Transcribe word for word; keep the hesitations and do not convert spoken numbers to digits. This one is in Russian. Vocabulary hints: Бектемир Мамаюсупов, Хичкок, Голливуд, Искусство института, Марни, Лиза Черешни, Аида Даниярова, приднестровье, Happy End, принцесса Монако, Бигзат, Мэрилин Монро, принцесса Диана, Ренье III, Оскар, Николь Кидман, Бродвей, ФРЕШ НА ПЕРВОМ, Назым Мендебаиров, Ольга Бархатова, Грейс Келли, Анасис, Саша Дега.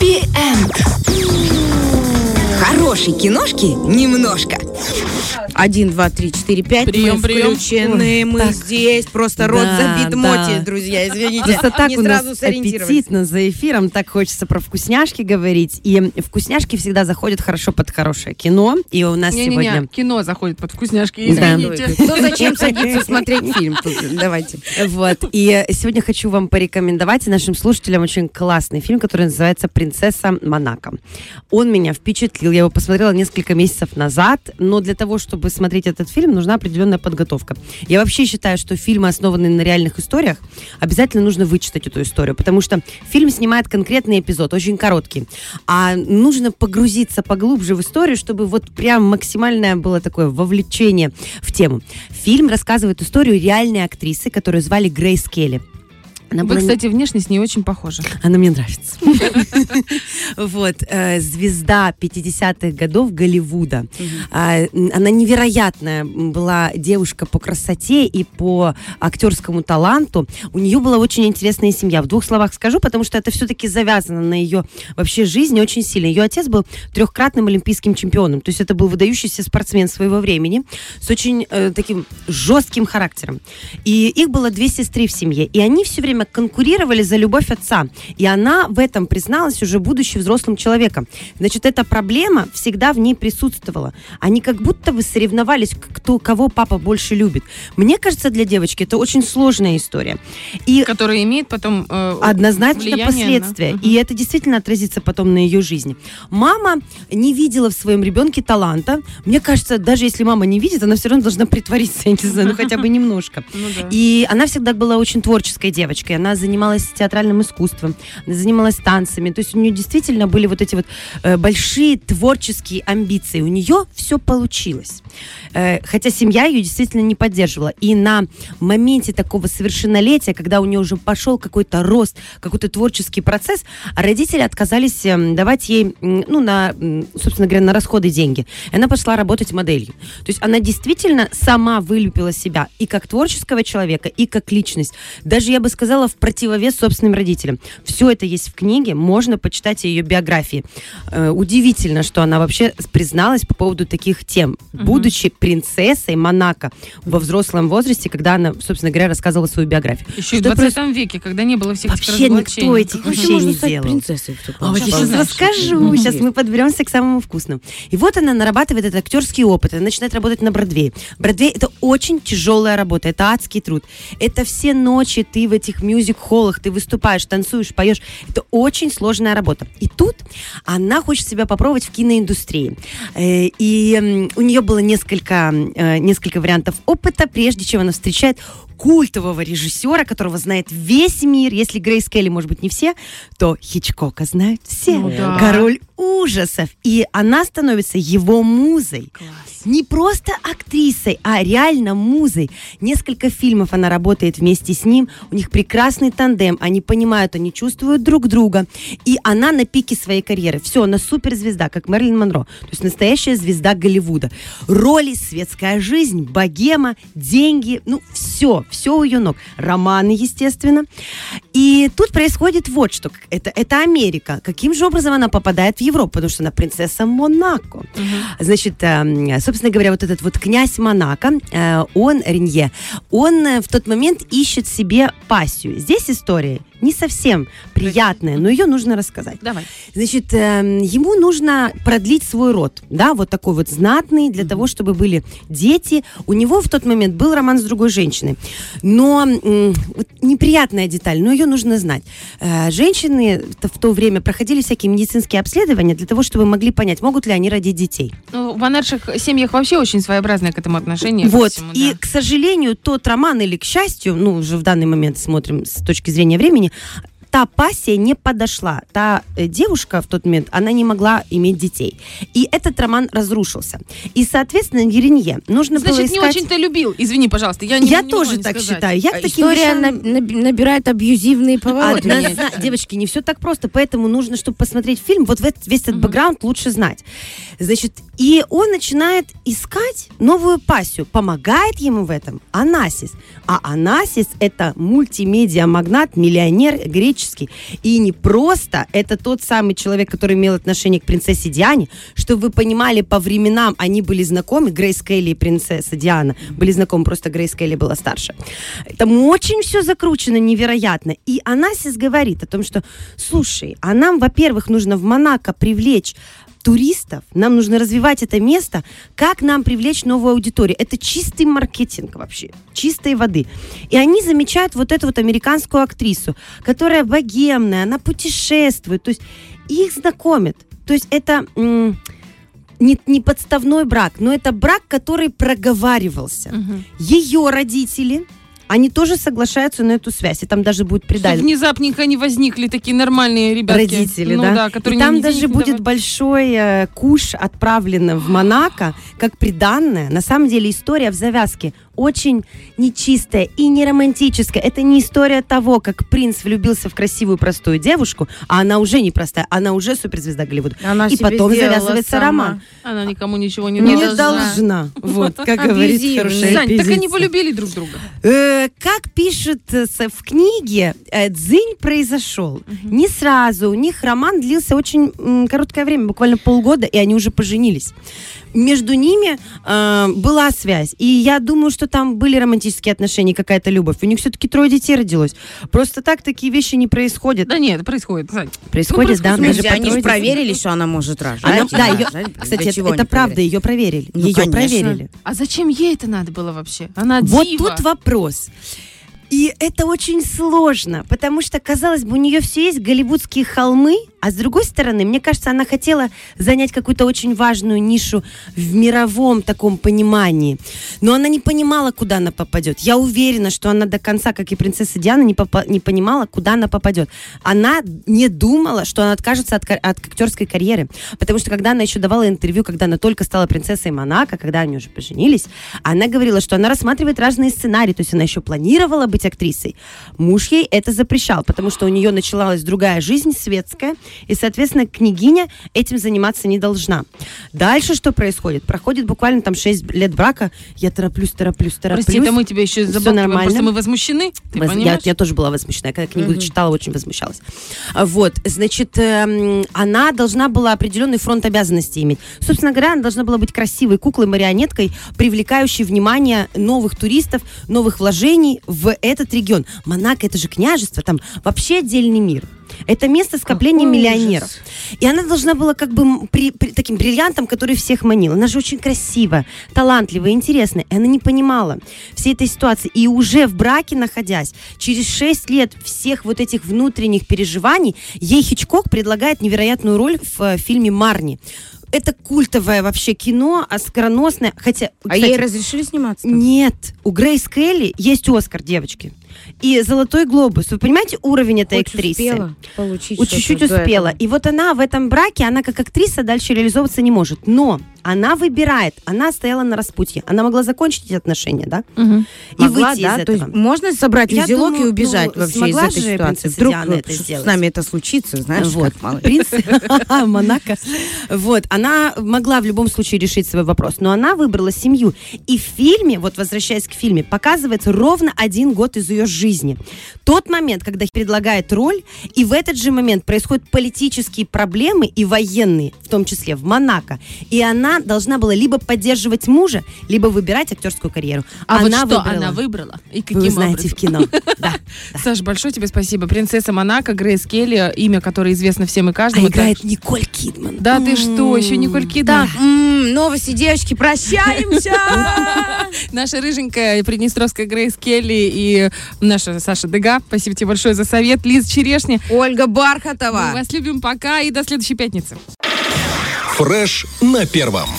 Happy End. Хорошей киношки немножко. Один, два, три, четыре, пять. Прием, мы прием. Включены, Ой, мы так. здесь. Просто да, рот забит да. моти, друзья, извините. Просто так не у нас аппетитно за эфиром. Так хочется про вкусняшки говорить. И вкусняшки всегда заходят хорошо под хорошее кино. И у нас не, сегодня... Не, не, кино заходит под вкусняшки, извините. Да. Ну зачем садиться смотреть фильм? Давайте. Вот. И сегодня хочу вам порекомендовать нашим слушателям очень классный фильм, который называется «Принцесса Монако». Он меня впечатлил. Я его посмотрела несколько месяцев назад. Но для того, чтобы смотреть этот фильм, нужна определенная подготовка. Я вообще считаю, что фильмы, основанные на реальных историях, обязательно нужно вычитать эту историю, потому что фильм снимает конкретный эпизод, очень короткий, а нужно погрузиться поглубже в историю, чтобы вот прям максимальное было такое вовлечение в тему. Фильм рассказывает историю реальной актрисы, которую звали Грейс Келли. Она Вы, была... кстати, внешне с ней очень похожа. Она мне нравится. Вот. Звезда пятидесятых годов Голливуда. Она невероятная была девушка по красоте и по актерскому таланту. У нее была очень интересная семья. В двух словах скажу, потому что это все-таки завязано на ее вообще жизни очень сильно. Ее отец был трехкратным олимпийским чемпионом. То есть это был выдающийся спортсмен своего времени с очень таким жестким характером. И их было две сестры в семье. И они все время конкурировали за любовь отца. И она в этом призналась, уже будучи взрослым человеком. Значит, эта проблема всегда в ней присутствовала. Они как будто бы соревновались, кто, кого папа больше любит. Мне кажется, для девочки это очень сложная история. И которая имеет потом э, однозначно последствия. На... И это действительно отразится потом на ее жизни. Мама не видела в своем ребенке таланта. Мне кажется, даже если мама не видит, она все равно должна притвориться, я не знаю, ну хотя бы немножко. И она всегда была очень творческой девочкой. Она занималась театральным искусством, она занималась танцами. То есть у нее действительно были вот эти вот э, большие творческие амбиции. У нее все получилось. Э, хотя семья ее действительно не поддерживала. И на моменте такого совершеннолетия, когда у нее уже пошел какой-то рост, какой-то творческий процесс, родители отказались давать ей, ну, на, собственно говоря, на расходы деньги. И она пошла работать моделью. То есть она действительно сама вылепила себя и как творческого человека, и как личность. Даже, я бы сказала, сказала, в противовес собственным родителям. Все это есть в книге, можно почитать ее биографии. Э, удивительно, что она вообще призналась по поводу таких тем, угу. будучи принцессой Монако во взрослом возрасте, когда она, собственно говоря, рассказывала свою биографию. Еще что в двадцатом проис... веке, когда не было всех вообще этих разоблачений. Вообще никто этих вещей не делал. Принцессой, а вот я сейчас расскажу, сейчас мы подберемся к самому вкусному. И вот она нарабатывает этот актерский опыт, она начинает работать на Бродвее. Бродвей — это очень тяжелая работа, это адский труд. Это все ночи ты в этих мюзик-холлах, ты выступаешь, танцуешь, поешь. Это очень сложная работа. И тут она хочет себя попробовать в киноиндустрии. И у нее было несколько, несколько вариантов опыта, прежде чем она встречает культового режиссера, которого знает весь мир. Если Грейс Келли, может быть, не все, то Хичкока знают все. Ну, да. Король ужасов. И она становится его музой. Класс. Не просто актрисой, а реально музой. Несколько фильмов она работает вместе с ним. У них прекрасный тандем. Они понимают, они чувствуют друг друга. И она на пике своей карьеры. Все, она суперзвезда, как Мэрилин Монро. То есть настоящая звезда Голливуда. Роли, светская жизнь, богема, деньги. Ну, все. Все у ее ног. Романы, естественно. И тут происходит вот что. Это, это Америка. Каким же образом она попадает в Европу? Потому что она принцесса Монако. Угу. Значит, собственно говоря, вот этот вот князь Монако, он, Ренье, он в тот момент ищет себе пассию. Здесь история не совсем приятная, но ее нужно рассказать. Давай. Значит, ему нужно продлить свой род, да, вот такой вот знатный, для mm-hmm. того, чтобы были дети. У него в тот момент был роман с другой женщиной. Но вот, неприятная деталь, но ее нужно знать. Женщины в то время проходили всякие медицинские обследования для того, чтобы могли понять, могут ли они родить детей. Ну, в наших семьях вообще очень своеобразное к этому отношение. Вот, всему, и, да. к сожалению, тот роман, или к счастью, ну, уже в данный момент смотрим с точки зрения времени, та пассия не подошла. Та э, девушка в тот момент, она не могла иметь детей. И этот роман разрушился. И, соответственно, Ренье нужно Значит, было искать... Значит, не очень-то любил. Извини, пожалуйста. Я, не, я не тоже не так сказать. считаю. Я а история вещам... наб- набирает абьюзивные повороты. А, на... Девочки, не все так просто. Поэтому нужно, чтобы посмотреть фильм, вот весь этот бэкграунд лучше знать. Значит, и он начинает искать новую пассию. Помогает ему в этом Анасис. А Анасис — это мультимедиа-магнат, миллионер, греч исторический. И не просто это тот самый человек, который имел отношение к принцессе Диане, чтобы вы понимали, по временам они были знакомы, Грейс Келли и принцесса Диана были знакомы, просто Грейс Келли была старше. Там очень все закручено невероятно. И Анасис говорит о том, что, слушай, а нам, во-первых, нужно в Монако привлечь туристов, нам нужно развивать это место, как нам привлечь новую аудиторию. Это чистый маркетинг вообще, чистой воды. И они замечают вот эту вот американскую актрису, которая богемная, она путешествует, то есть их знакомят. То есть это м- не, не подставной брак, но это брак, который проговаривался. Угу. Ее родители... они тоже соглашаются на эту связь. И там даже будет предательство. Внезапненько они возникли, такие нормальные ребятки. Родители, ну, да? да которые и там даже будет давали. Большой э, куш отправлен в Монако, как приданное. На самом деле история в завязке очень нечистая и не романтическая. Это не история того, как принц влюбился в красивую простую девушку, а она уже не простая, она уже суперзвезда Голливуда. Она и потом завязывается сама. Роман. Она никому ничего не, не должна. Не должна, вот, как говорит хорошая Сань, так они полюбили друг друга. Как пишут в книге, дзынь произошел. Угу. Не сразу. У них роман длился очень м, короткое время, буквально полгода, и они уже поженились. Между ними э, была связь. И я думаю, что там были романтические отношения, какая-то любовь. У них все-таки трое детей родилось. Просто так такие вещи не происходят. Да нет, происходит. Происходит, ну, происходит, да. Даже они же проверили, что она может рожать. Она, да, ее, кстати, это, это правда, ее проверили. Ну, ее конечно. проверили. А зачем ей это надо было вообще? Она дива. Вот тут вопрос. И это очень сложно, потому что, казалось бы, у нее все есть голливудские холмы, а с другой стороны, мне кажется, она хотела занять какую-то очень важную нишу в мировом таком понимании. Но она не понимала, куда она попадет. Я уверена, что она до конца, как и принцесса Диана, не, попа- не понимала, куда она попадет. Она не думала, что она откажется от, от актерской карьеры. Потому что, когда она еще давала интервью, когда она только стала принцессой Монако, когда они уже поженились, она говорила, что она рассматривает разные сценарии. То есть она еще планировала быть актрисой. Муж ей это запрещал, потому что у нее началась другая жизнь, светская, и, соответственно, княгиня этим заниматься не должна. Дальше что происходит? Проходит буквально там шесть лет брака, я тороплюсь, тороплюсь, тороплюсь. Прости, да мы тебя еще забанкиваем, просто мы возмущены, ты Воз... я, я тоже была возмущена, я когда книгу mm-hmm. читала, очень возмущалась. Вот, значит, эм, она должна была определенный фронт обязанностей иметь. Собственно говоря, она должна была быть красивой куклой-марионеткой, привлекающей внимание новых туристов, новых вложений в этот регион. Монако, это же княжество, там вообще отдельный мир. Это место скопления Какой миллионеров. Ужас. И она должна была как бы при, при, таким бриллиантом, который всех манил. Она же очень красивая, талантливая, интересная. И она не понимала всей этой ситуации. И уже в браке находясь, через шесть лет всех вот этих внутренних переживаний, ей Хичкок предлагает невероятную роль в э, фильме «Марни». Это культовое вообще кино, оскароносное. Хотя, а кстати, ей разрешили сниматься? Там? Нет. У Грейс Келли есть «Оскар», девочки. И «Золотой глобус». Вы понимаете уровень этой Хоть актрисы? Успела получить вот чуть-чуть успела. И вот она в этом браке, она как актриса дальше реализовываться не может. Но она выбирает. Она стояла на распутье. Она могла закончить эти отношения, да? Угу. И могла, выйти да? из этого. То есть можно собрать узелок и убежать ну, вообще из этой ситуации? Вдруг это с нами это случится, знаешь, вот. Как мало. Принц Монако. Вот. Она могла в любом случае решить свой вопрос. Но она выбрала семью. И в фильме, вот возвращаясь к фильме, показывается ровно один год из ее жизни. Тот момент, когда предлагает роль, и в этот же момент происходят политические проблемы и военные, в том числе в Монако. И она должна была либо поддерживать мужа, либо выбирать актерскую карьеру. А она вот что выбрала. Она выбрала? И каким Вы знаете образом? В кино. Саш, большое тебе спасибо. Принцесса Монако, Грейс Келли, имя которое известно всем и каждому. Играет Николь Кидман. Да ты что, еще Николь Кидман. Новости, девочки, прощаемся! Наша рыженькая приднестровская Грейс Келли и наша Саша Дега. Спасибо тебе большое за совет. Лиза Черешни. Ольга Бархатова. Мы вас любим. Пока и до следующей пятницы. Фреш на первом.